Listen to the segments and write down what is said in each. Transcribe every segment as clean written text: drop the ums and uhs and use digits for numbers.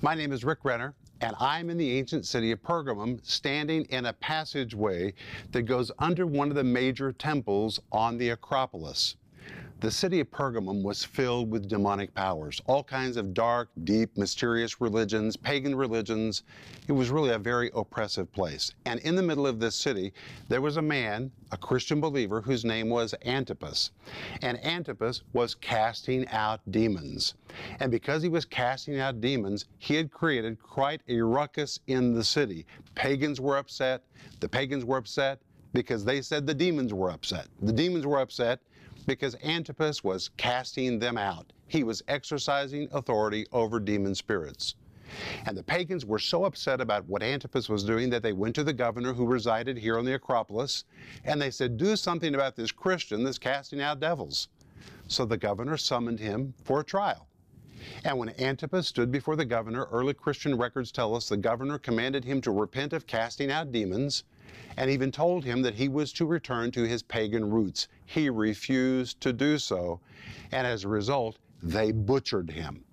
My name is Rick Renner, and I'm in the ancient city of Pergamum, standing in a passageway that goes under one of the major temples on the Acropolis. The city of Pergamum was filled with demonic powers, all kinds of dark, deep, mysterious religions, pagan religions. It was really a very oppressive place. And in the middle of this city, there was a man, a Christian believer, whose name was Antipas. And Antipas was casting out demons. And because he was casting out demons, he had created quite a ruckus in the city. Pagans were upset. The pagans were upset because they said the demons were upset. The demons were upset because Antipas was casting them out. He was exercising authority over demon spirits. And the pagans were so upset about what Antipas was doing that they went to the governor who resided here on the Acropolis, and they said, do something about this Christian that's casting out devils. So the governor summoned him for a trial. And when Antipas stood before the governor, early Christian records tell us the governor commanded him to repent of casting out demons, and even told him that he was to return to his pagan roots. He refused to do so, and as a result, they butchered him.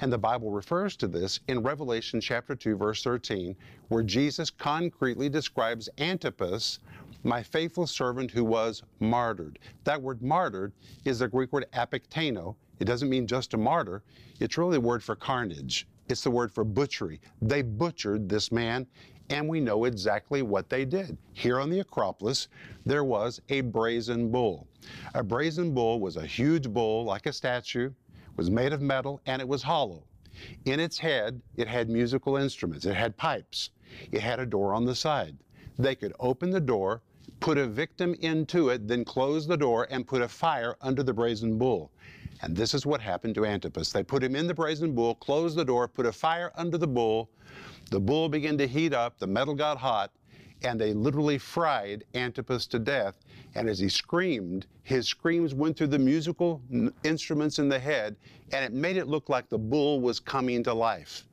And the Bible refers to this in Revelation chapter 2, verse 13, where Jesus concretely describes Antipas, my faithful servant who was martyred. That word martyred is the Greek word apoktano. It doesn't mean just a martyr. It's really a word for carnage. It's the word for butchery. They butchered this man. And we know exactly what they did. Here on the Acropolis, there was a brazen bull. A brazen bull was a huge bull, like a statue, was made of metal, and it was hollow. In its head, it had musical instruments. It had pipes. It had a door on the side. They could open the door, put a victim into it, then close the door and put a fire under the brazen bull. And this is what happened to Antipas. They put him in the brazen bull, closed the door, put a fire under the bull. The bull began to heat up, the metal got hot, and they literally fried Antipas to death. And as he screamed, his screams went through the musical instruments in the head, and it made it look like the bull was coming to life.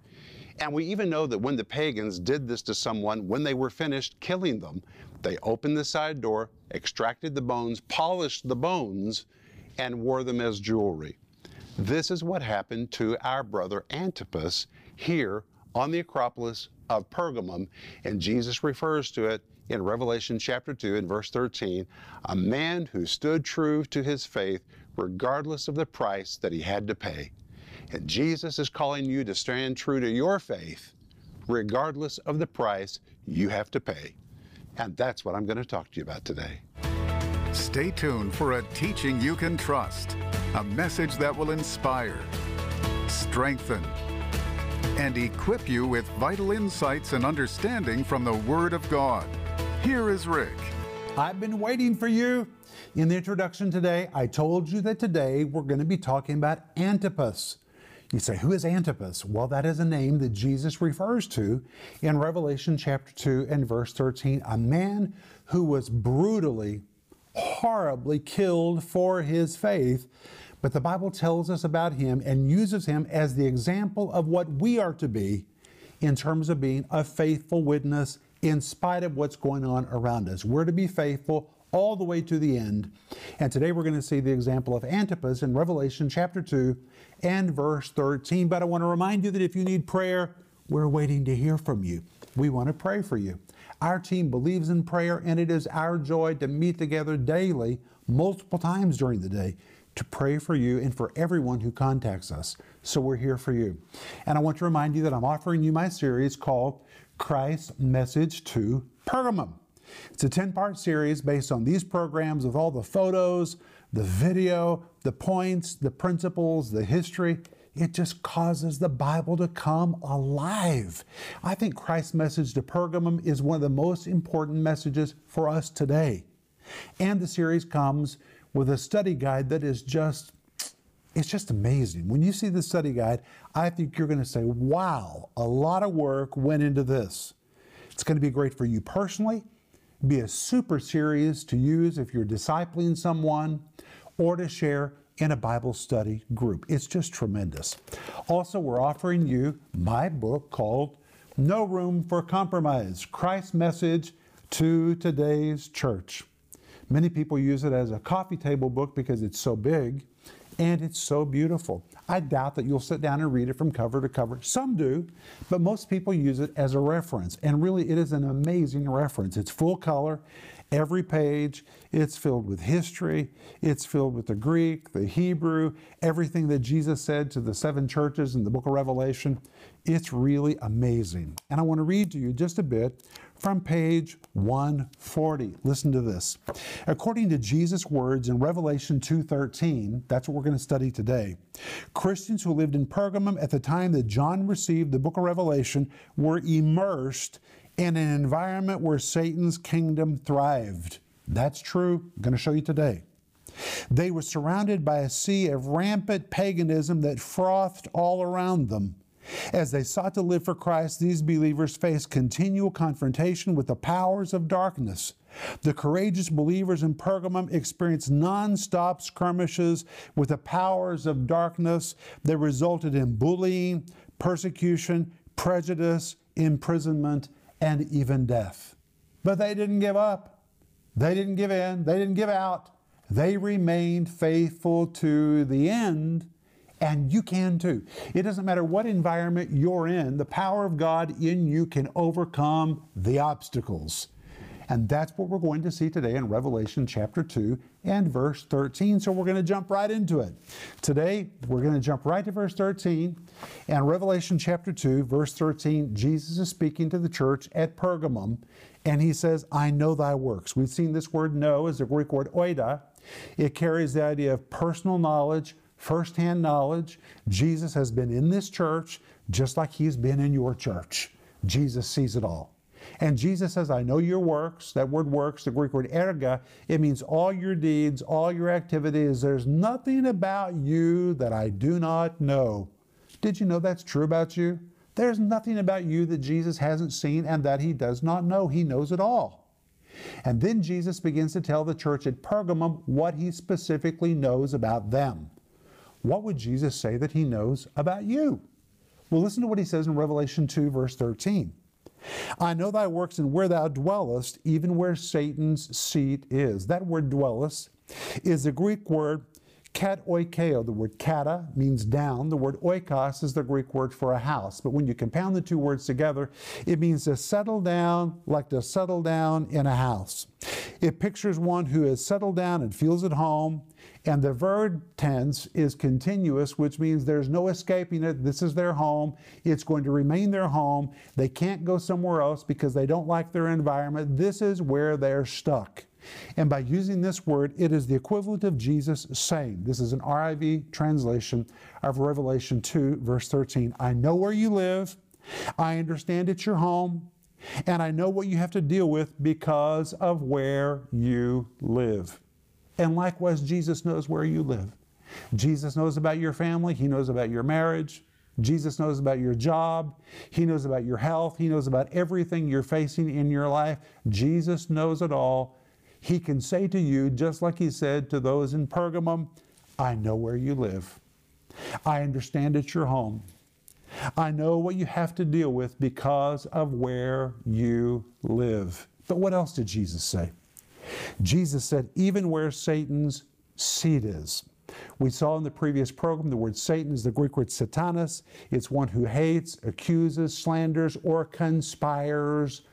And we even know that when the pagans did this to someone, when they were finished killing them, they opened the side door, extracted the bones, polished the bones, and wore them as jewelry. This is what happened to our brother Antipas here on the Acropolis of Pergamum, and Jesus refers to it in Revelation chapter 2 and verse 13, a man who stood true to his faith regardless of the price that he had to pay. And Jesus is calling you to stand true to your faith regardless of the price you have to pay. And that's what I'm going to talk to you about today. Stay tuned for a teaching you can trust, a message that will inspire, strengthen, and equip you with vital insights and understanding from the Word of God. Here is Rick. I've been waiting for you. In the introduction today, I told you that today we're going to be talking about Antipas. You say, who is Antipas? Well, that is a name that Jesus refers to in Revelation chapter 2 and verse 13, a man who was brutally, horribly killed for his faith. But the Bible tells us about him and uses him as the example of what we are to be in terms of being a faithful witness in spite of what's going on around us. We're to be faithful all the way to the end. And today we're going to see the example of Antipas in Revelation chapter 2 and verse 13. But I want to remind you that if you need prayer, we're waiting to hear from you. We want to pray for you. Our team believes in prayer, and it is our joy to meet together daily, multiple times during the day, to pray for you and for everyone who contacts us. So we're here for you. And I want to remind you that I'm offering you my series called Christ's Message to Pergamum. It's a 10-part series based on these programs with all the photos, the video, the points, the principles, the history. It just causes the Bible to come alive. I think Christ's Message to Pergamum is one of the most important messages for us today. And the series comes with a study guide that is just, it's just amazing. When you see the study guide, I think you're going to say, wow, a lot of work went into this. It's going to be great for you personally, be a super series to use if you're discipling someone, or to share in a Bible study group. It's just tremendous. Also, we're offering you my book called No Room for Compromise, Christ's Message to Today's Church. Many people use it as a coffee table book because it's so big. And it's so beautiful. I doubt that you'll sit down and read it from cover to cover. Some do, but most people use it as a reference. And really, it is an amazing reference. It's full color. Every page, it's filled with history. It's filled with the Greek, the Hebrew, everything that Jesus said to the seven churches in the book of Revelation. It's really amazing. And I want to read to you just a bit from page 140. Listen to this. According to Jesus' words in Revelation 2:13, that's what we're going to study today, Christians who lived in Pergamum at the time that John received the book of Revelation were immersed in an environment where Satan's kingdom thrived. That's true. I'm going to show you today. They were surrounded by a sea of rampant paganism that frothed all around them. As they sought to live for Christ, these believers faced continual confrontation with the powers of darkness. The courageous believers in Pergamum experienced non-stop skirmishes with the powers of darkness that resulted in bullying, persecution, prejudice, imprisonment, and even death. But they didn't give up. They didn't give in. They didn't give out. They remained faithful to the end. And you can too. It doesn't matter what environment you're in, the power of God in you can overcome the obstacles. And that's what we're going to see today in Revelation chapter 2 and verse 13. So we're going to jump right into it. Today, we're going to jump right to verse 13. And Revelation chapter 2, verse 13, Jesus is speaking to the church at Pergamum. And he says, I know thy works. We've seen this word know as the Greek word oida. It carries the idea of personal knowledge, first-hand knowledge. Jesus has been in this church just like he's been in your church. Jesus sees it all. And Jesus says, I know your works. That word works, the Greek word erga, it means all your deeds, all your activities. There's nothing about you that I do not know. Did you know that's true about you? There's nothing about you that Jesus hasn't seen and that he does not know. He knows it all. And then Jesus begins to tell the church at Pergamum what he specifically knows about them. What would Jesus say that he knows about you? Well, listen to what he says in Revelation 2, verse 13. I know thy works and where thou dwellest, even where Satan's seat is. That word dwellest is the Greek word katoikeo. The word kata means down. The word oikos is the Greek word for a house. But when you compound the two words together, it means to settle down, like to settle down in a house. It pictures one who has settled down and feels at home. And the verb tense is continuous, which means there's no escaping it. This is their home. It's going to remain their home. They can't go somewhere else because they don't like their environment. This is where they're stuck. And by using this word, it is the equivalent of Jesus saying, this is an RIV translation of Revelation 2, verse 13, I know where you live. I understand it's your home. And I know what you have to deal with because of where you live. And likewise, Jesus knows where you live. Jesus knows about your family. He knows about your marriage. Jesus knows about your job. He knows about your health. He knows about everything you're facing in your life. Jesus knows it all. He can say to you, just like he said to those in Pergamum, I know where you live. I understand it's your home. I know what you have to deal with because of where you live. But what else did Jesus say? Jesus said, even where Satan's seat is. We saw in the previous program, the word Satan is the Greek word Satanas. It's one who hates, accuses, slanders, or conspires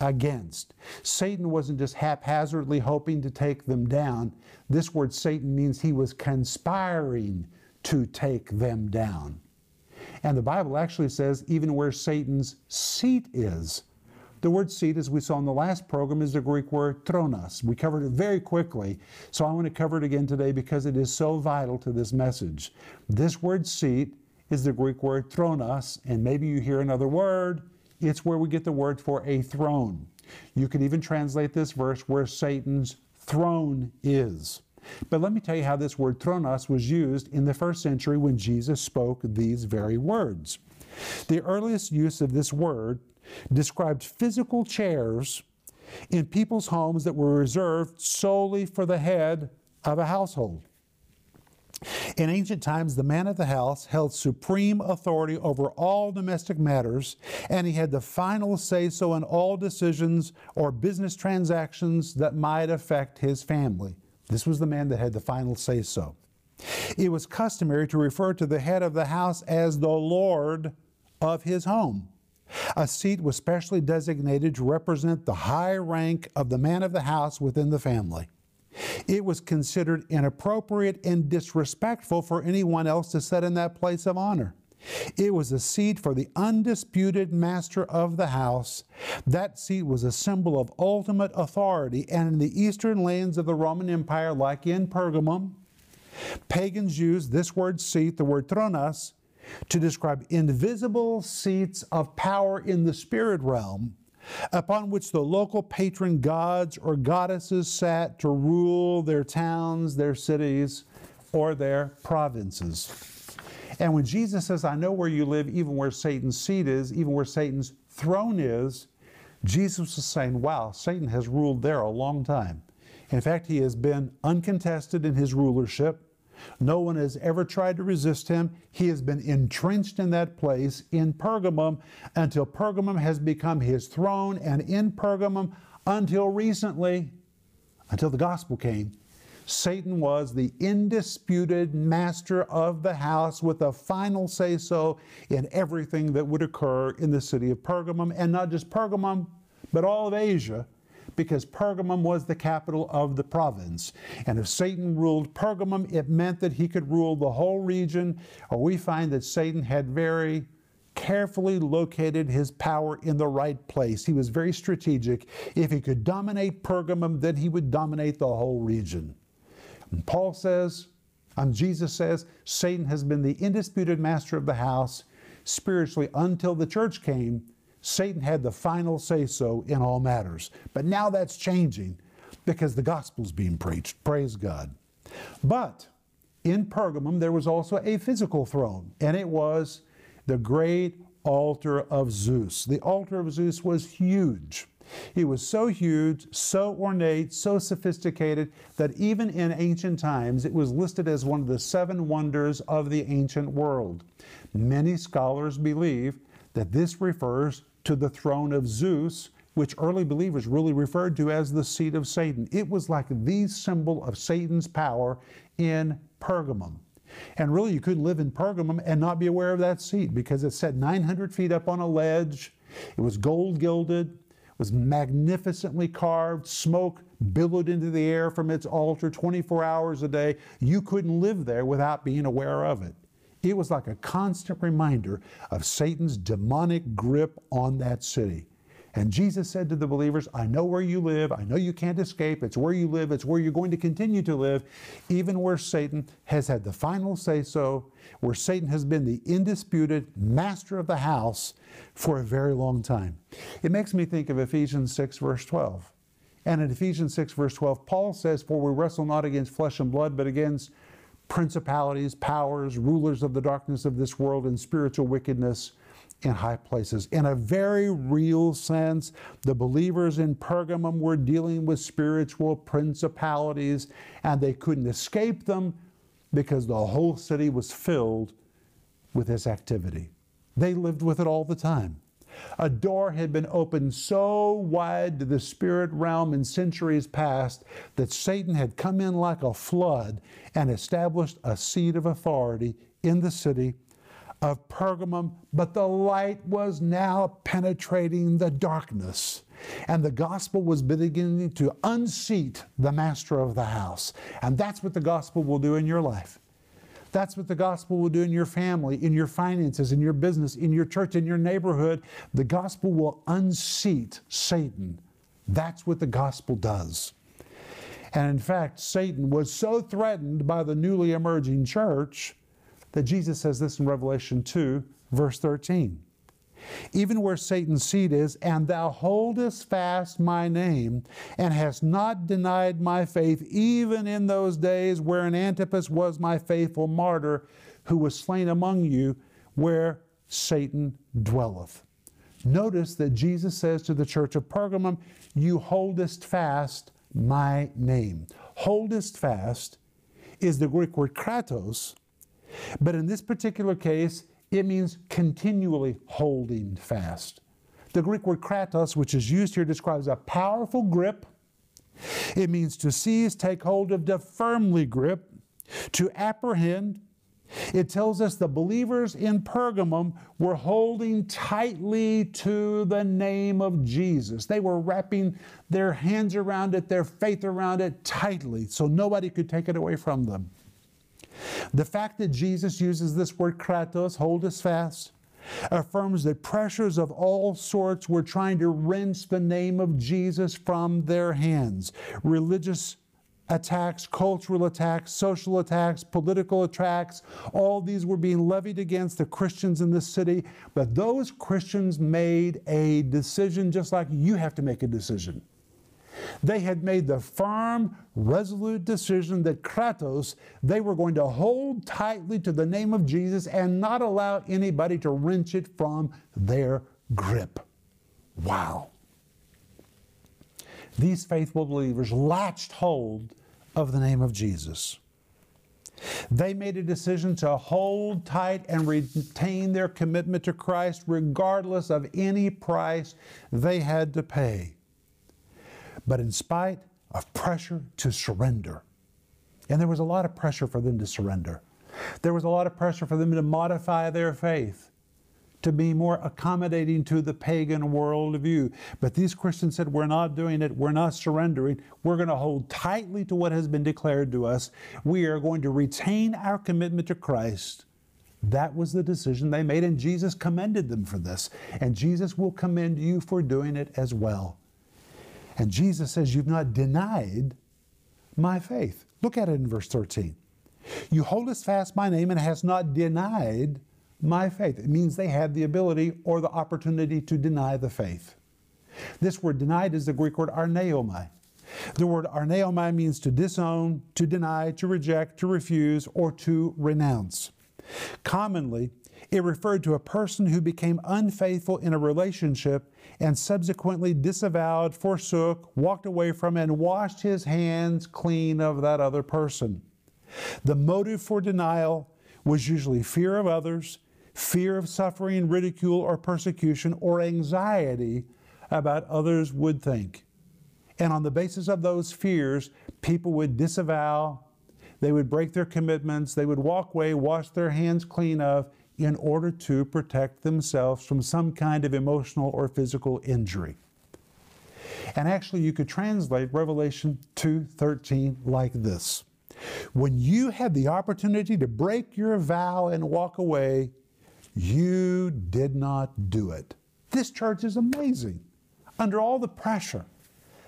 against. Satan wasn't just haphazardly hoping to take them down. This word Satan means he was conspiring to take them down. And the Bible actually says, even where Satan's seat is. The word seat, as we saw in the last program, is the Greek word thronos. We covered it very quickly, so I want to cover it again today because it is so vital to this message. This word seat is the Greek word thronos, and maybe you hear another word. It's where we get the word for a throne. You could even translate this verse where Satan's throne is. But let me tell you how this word thronos was used in the first century when Jesus spoke these very words. The earliest use of this word described physical chairs in people's homes that were reserved solely for the head of a household. In ancient times, the man of the house held supreme authority over all domestic matters, and he had the final say-so in all decisions or business transactions that might affect his family. This was the man that had the final say-so. It was customary to refer to the head of the house as the lord of his home. A seat was specially designated to represent the high rank of the man of the house within the family. It was considered inappropriate and disrespectful for anyone else to sit in that place of honor. It was a seat for the undisputed master of the house. That seat was a symbol of ultimate authority, and in the eastern lands of the Roman Empire, like in Pergamum, pagans used this word seat, the word thronos, to describe invisible seats of power in the spirit realm, upon which the local patron gods or goddesses sat to rule their towns, their cities, or their provinces. And when Jesus says, I know where you live, even where Satan's seat is, even where Satan's throne is, Jesus is saying, wow, Satan has ruled there a long time. In fact, he has been uncontested in his rulership. No one has ever tried to resist him. He has been entrenched in that place in Pergamum until Pergamum has become his throne, and in Pergamum until recently, until the gospel came, Satan was the undisputed master of the house with a final say-so in everything that would occur in the city of Pergamum, and not just Pergamum, but all of Asia, because Pergamum was the capital of the province. And if Satan ruled Pergamum, it meant that he could rule the whole region, or we find that Satan had very carefully located his power in the right place. He was very strategic. If he could dominate Pergamum, then he would dominate the whole region. And Paul says, and Jesus says, Satan has been the undisputed master of the house spiritually until the church came. Satan had the final say-so in all matters. But now that's changing because the gospel's being preached. Praise God. But in Pergamum, there was also a physical throne, and it was the great altar of Zeus. The altar of Zeus was huge. It was so huge, so ornate, so sophisticated that even in ancient times it was listed as one of the 7 wonders of the ancient world. Many scholars believe that this refers to the throne of Zeus, which early believers really referred to as the seat of Satan. It was like the symbol of Satan's power in Pergamum. And really you couldn't live in Pergamum and not be aware of that seat, because it sat 900 feet up on a ledge. It was gold gilded, was magnificently carved, smoke billowed into the air from its altar 24 hours a day. You couldn't live there without being aware of it. It was like a constant reminder of Satan's demonic grip on that city. And Jesus said to the believers, I know where you live. I know you can't escape. It's where you live. It's where you're going to continue to live, even where Satan has had the final say-so, where Satan has been the undisputed master of the house for a very long time. It makes me think of Ephesians 6, verse 12. And in Ephesians 6, verse 12, Paul says, for we wrestle not against flesh and blood, but against principalities, powers, rulers of the darkness of this world, and spiritual wickedness in high places. In a very real sense, the believers in Pergamum were dealing with spiritual principalities, and they couldn't escape them because the whole city was filled with this activity. They lived with it all the time. A door had been opened so wide to the spirit realm in centuries past that Satan had come in like a flood and established a seat of authority in the city of Pergamum, but the light was now penetrating the darkness, and the gospel was beginning to unseat the master of the house. And that's what the gospel will do in your life. That's what the gospel will do in your family, in your finances, in your business, in your church, in your neighborhood. The gospel will unseat Satan. That's what the gospel does. And in fact, Satan was so threatened by the newly emerging church that Jesus says this in Revelation 2, verse 13. Even where Satan's seat is, and thou holdest fast my name, and hast not denied my faith, even in those days wherein Antipas was my faithful martyr, who was slain among you, where Satan dwelleth. Notice that Jesus says to the church of Pergamum, you holdest fast my name. Holdest fast is the Greek word kratos, but in this particular case, it means continually holding fast. The Greek word kratos, which is used here, describes a powerful grip. It means to seize, take hold of, to firmly grip. To apprehend, it tells us the believers in Pergamum were holding tightly to the name of Jesus. They were wrapping their hands around it, their faith around it tightly, so nobody could take it away from them. The fact that Jesus uses this word kratos, hold us fast, affirms that pressures of all sorts were trying to wrench the name of Jesus from their hands. Religious attacks, cultural attacks, social attacks, political attacks, all these were being levied against the Christians in this city. But those Christians made a decision just like you have to make a decision. They had made the firm, resolute decision that kratos, they were going to hold tightly to the name of Jesus and not allow anybody to wrench it from their grip. Wow. These faithful believers latched hold of the name of Jesus. They made a decision to hold tight and retain their commitment to Christ regardless of any price they had to pay. But in spite of pressure to surrender, and there was a lot of pressure for them to surrender. There was a lot of pressure for them to modify their faith, to be more accommodating to the pagan worldview. But these Christians said, we're not doing it. We're not surrendering. We're going to hold tightly to what has been declared to us. We are going to retain our commitment to Christ. That was the decision they made, and Jesus commended them for this. And Jesus will commend you for doing it as well. And Jesus says, you've not denied my faith. Look at it in verse 13. You hold us fast by name and has not denied my faith. It means they had the ability or the opportunity to deny the faith. This word denied is the Greek word arneomai. The word arneomai means to disown, to deny, to reject, to refuse, or to renounce. Commonly, it referred to a person who became unfaithful in a relationship and subsequently disavowed, forsook, walked away from, and washed his hands clean of that other person. The motive for denial was usually fear of others, fear of suffering, ridicule, or persecution, or anxiety about what others would think. And on the basis of those fears, people would disavow, they would break their commitments, they would walk away, wash their hands clean of, in order to protect themselves from some kind of emotional or physical injury. And actually, you could translate Revelation 2:13 like this. When you had the opportunity to break your vow and walk away, you did not do it. This church is amazing. Under all the pressure,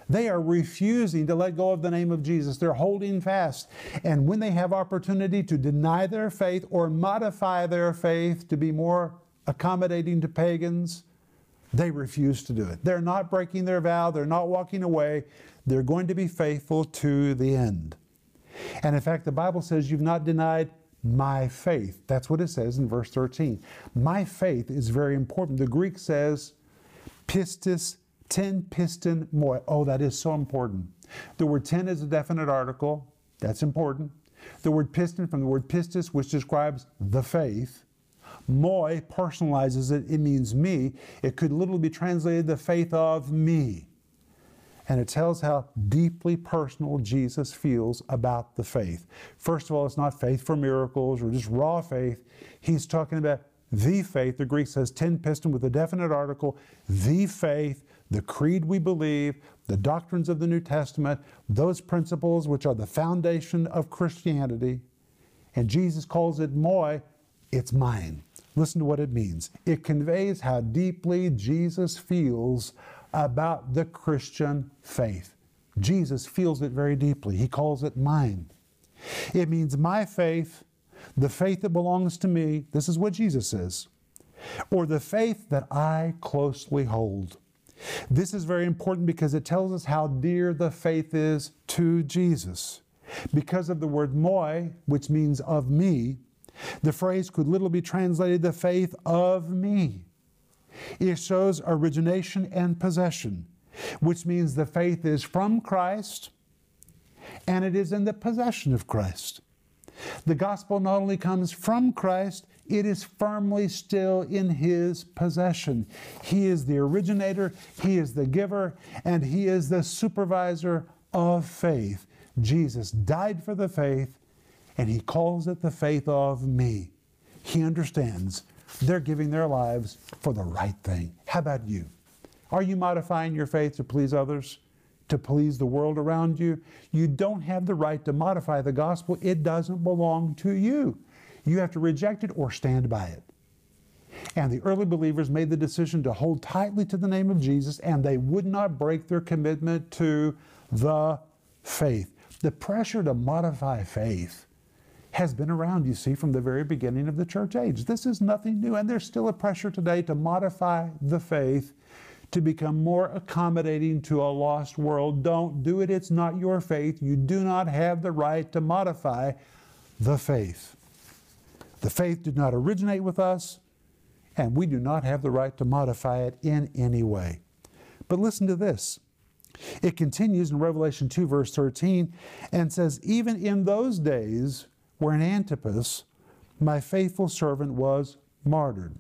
they are refusing to let go of the name of Jesus. They're holding fast. And when they have opportunity to deny their faith or modify their faith to be more accommodating to pagans, they refuse to do it. They're not breaking their vow. They're not walking away. They're going to be faithful to the end. And in fact, the Bible says you've not denied my faith. That's what it says in verse 13. My faith is very important. The Greek says pistis, 10 piston moi. Oh, that is so important. The word 10 is a definite article. That's important. The word piston from the word pistis, which describes the faith. Moi personalizes it. It means me. It could literally be translated the faith of me. And it tells how deeply personal Jesus feels about the faith. First of all, it's not faith for miracles or just raw faith. He's talking about the faith. The Greek says 10 piston with a definite article. The faith. The creed we believe, the doctrines of the New Testament, those principles which are the foundation of Christianity. And Jesus calls it moi, it's mine. Listen to what it means. It conveys how deeply Jesus feels about the Christian faith. Jesus feels it very deeply. He calls it mine. It means my faith, the faith that belongs to me. This is what Jesus says. Or the faith that I closely hold. This is very important because it tells us how dear the faith is to Jesus. Because of the word moi, which means of me, the phrase could literally be translated the faith of me. It shows origination and possession, which means the faith is from Christ and it is in the possession of Christ. The gospel not only comes from Christ, it is firmly still in His possession. He is the originator, He is the giver, and He is the supervisor of faith. Jesus died for the faith, and he calls it the faith of me. He understands they're giving their lives for the right thing. How about you? Are you modifying your faith to please others, to please the world around you? You don't have the right to modify the gospel. It doesn't belong to you. You have to reject it or stand by it. And the early believers made the decision to hold tightly to the name of Jesus, and they would not break their commitment to the faith. The pressure to modify faith has been around, you see, from the very beginning of the church age. This is nothing new, and there's still a pressure today to modify the faith to become more accommodating to a lost world. Don't do it. It's not your faith. You do not have the right to modify the faith. The faith did not originate with us, and we do not have the right to modify it in any way. But listen to this. It continues in Revelation 2, verse 13, and says, "Even in those days wherein Antipas, my faithful servant, was martyred."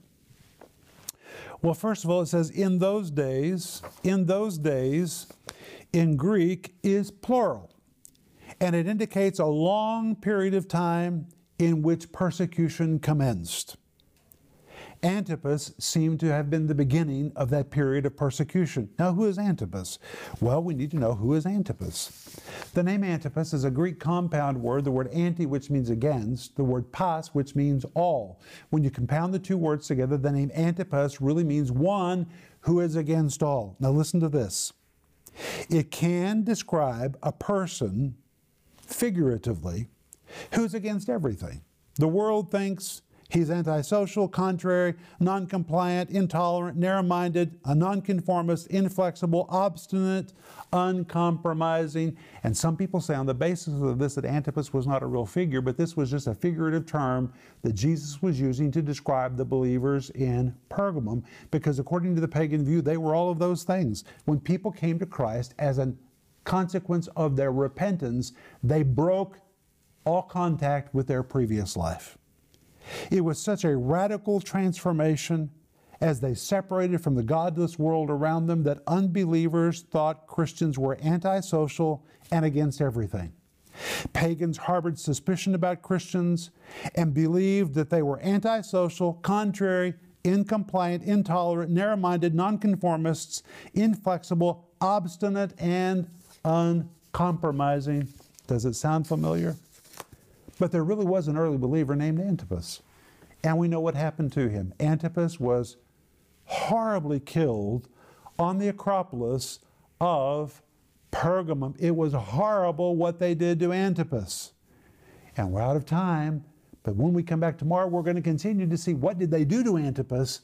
Well, first of all, it says, in those days, in Greek is plural. And it indicates a long period of time in which persecution commenced. Antipas seemed to have been the beginning of that period of persecution. Now, who is Antipas? Well, we need to know who is Antipas. The name Antipas is a Greek compound word, the word anti, which means against, the word pas, which means all. When you compound the two words together, the name Antipas really means one who is against all. Now, listen to this. It can describe a person, figuratively, who's against everything. The world thinks he's antisocial, contrary, non-compliant, intolerant, narrow-minded, a nonconformist, inflexible, obstinate, uncompromising. And some people say on the basis of this that Antipas was not a real figure, but this was just a figurative term that Jesus was using to describe the believers in Pergamum, because according to the pagan view, they were all of those things. When people came to Christ as a consequence of their repentance, they broke all contact with their previous life. It was such a radical transformation as they separated from the godless world around them that unbelievers thought Christians were antisocial and against everything. Pagans harbored suspicion about Christians and believed that they were antisocial, contrary, incompliant, intolerant, narrow-minded, nonconformists, inflexible, obstinate, and uncompromising. Does it sound familiar? But there really was an early believer named Antipas. And we know what happened to him. Antipas was horribly killed on the Acropolis of Pergamum. It was horrible what they did to Antipas. And we're out of time. But when we come back tomorrow, we're going to continue to see what did they do to Antipas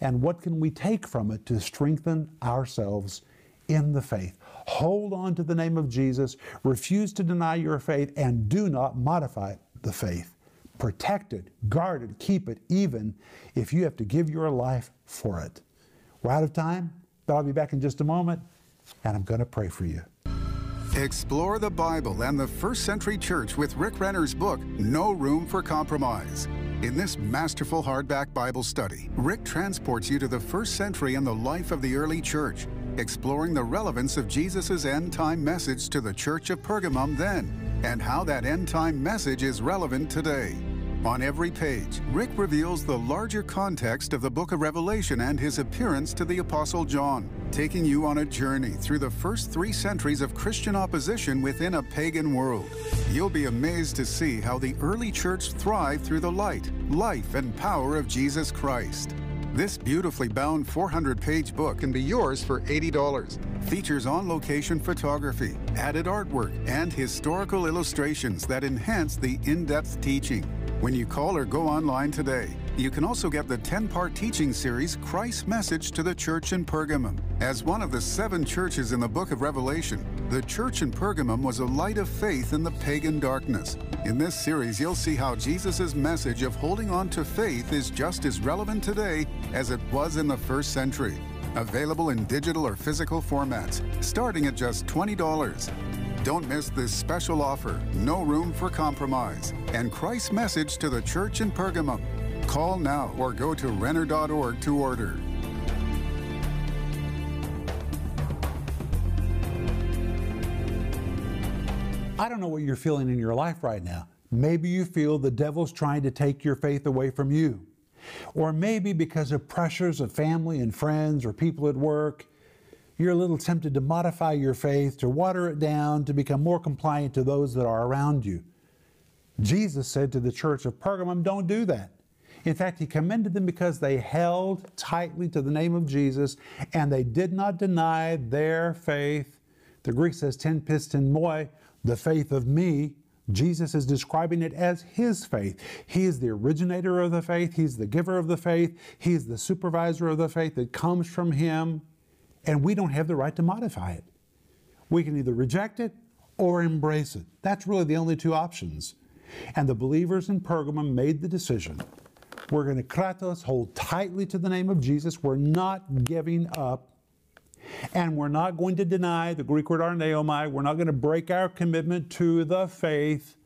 and what can we take from it to strengthen ourselves in the faith. Hold on to the name of Jesus, refuse to deny your faith, and do not modify the faith. Protect it, guard it, keep it, even if you have to give your life for it. We're out of time, but I'll be back in just a moment, and I'm going to pray for you. Explore the Bible and the first century church with Rick Renner's book, No Room for Compromise. In this masterful hardback Bible study, Rick transports you to the first century and the life of the early church, exploring the relevance of Jesus' end-time message to the Church of Pergamum then, and how that end-time message is relevant today. On every page, Rick reveals the larger context of the book of Revelation and his appearance to the Apostle John, taking you on a journey through the first 3 centuries of Christian opposition within a pagan world. You'll be amazed to see how the early church thrived through the light, life, and power of Jesus Christ. This beautifully bound 400-page book can be yours for $80. Features on-location photography, added artwork, and historical illustrations that enhance the in-depth teaching. When you call or go online today, you can also get the 10-part teaching series, Christ's Message to the Church in Pergamum. As one of the 7 churches in the book of Revelation, the church in Pergamum was a light of faith in the pagan darkness. In this series, you'll see how Jesus' message of holding on to faith is just as relevant today as it was in the first century. Available in digital or physical formats, starting at just $20. Don't miss this special offer, No Room for Compromise, and Christ's Message to the Church in Pergamum. Call now or go to renner.org to order. I don't know what you're feeling in your life right now, Maybe you feel the devil's trying to take your faith away from you. Or maybe because of pressures of family and friends or people at work, you're a little tempted to modify your faith, to water it down, to become more compliant to those that are around you. Jesus said to the church of Pergamum, don't do that. In fact, he commended them because they held tightly to the name of Jesus and they did not deny their faith. The Greek says ten pistin moi, the faith of me. Jesus is describing it as his faith. He is the originator of the faith. He's the giver of the faith. He is the supervisor of the faith that comes from him. And we don't have the right to modify it. We can either reject it or embrace it. That's really the only two options. And the believers in Pergamum made the decision. We're going to kratos, hold tightly to the name of Jesus. We're not giving up. And we're not going to deny, the Greek word arneomai, we're not going to break our commitment to the faith.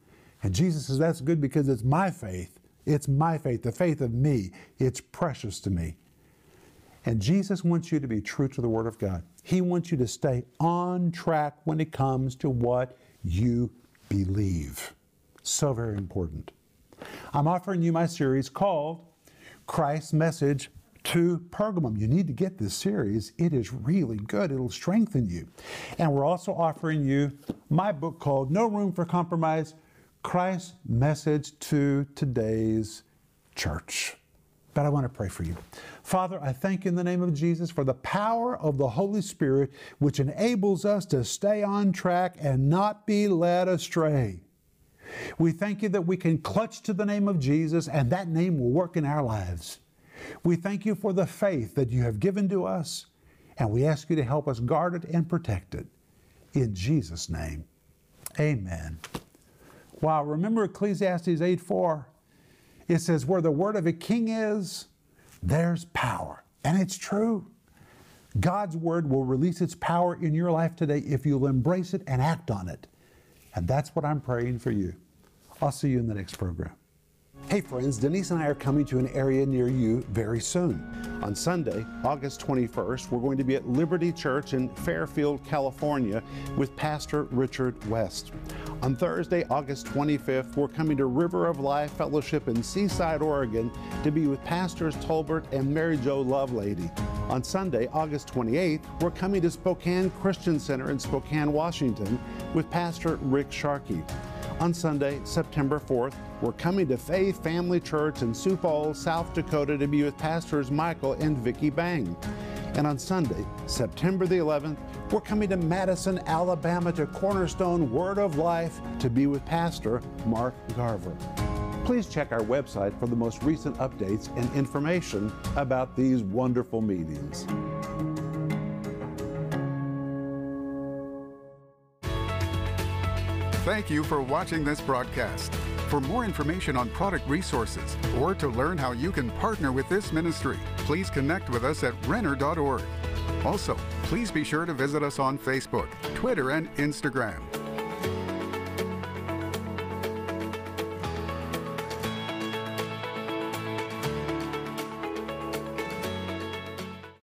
And Jesus says, that's good because it's my faith. It's my faith, the faith of me. It's precious to me. And Jesus wants you to be true to the Word of God. He wants you to stay on track when it comes to what you believe. So very important. I'm offering you my series called Christ's Message to Pergamum. You need to get this series. It is really good. It'll strengthen you. And we're also offering you my book called No Room for Compromise, Christ's Message to Today's Church. But I want to pray for you. Father, I thank you in the name of Jesus for the power of the Holy Spirit, which enables us to stay on track and not be led astray. We thank you that we can clutch to the name of Jesus and that name will work in our lives. We thank you for the faith that you have given to us, and we ask you to help us guard it and protect it. In Jesus' name, amen. Wow, remember Ecclesiastes 8:4. It says, where the word of a king is, there's power. And it's true. God's word will release its power in your life today if you'll embrace it and act on it. And that's what I'm praying for you. I'll see you in the next program. Hey friends, Denise and I are coming to an area near you very soon. On Sunday, August 21st, we're going to be at Liberty Church in Fairfield, California with Pastor Richard West. On Thursday, August 25th, we're coming to River of Life Fellowship in Seaside, Oregon to be with Pastors Tolbert and Mary Jo Lovelady. On Sunday, August 28th, we're coming to Spokane Christian Center in Spokane, Washington with Pastor Rick Sharkey. On Sunday, September 4th, we're coming to Faith Family Church in Sioux Falls, South Dakota to be with Pastors Michael and Vicky Bang. And on Sunday, September the 11th, we're coming to Madison, Alabama to Cornerstone Word of Life to be with Pastor Mark Garver. Please check our website for the most recent updates and information about these wonderful meetings. Thank you for watching this broadcast. For more information on product resources or to learn how you can partner with this ministry, please connect with us at renner.org. Also, please be sure to visit us on Facebook, Twitter, and Instagram.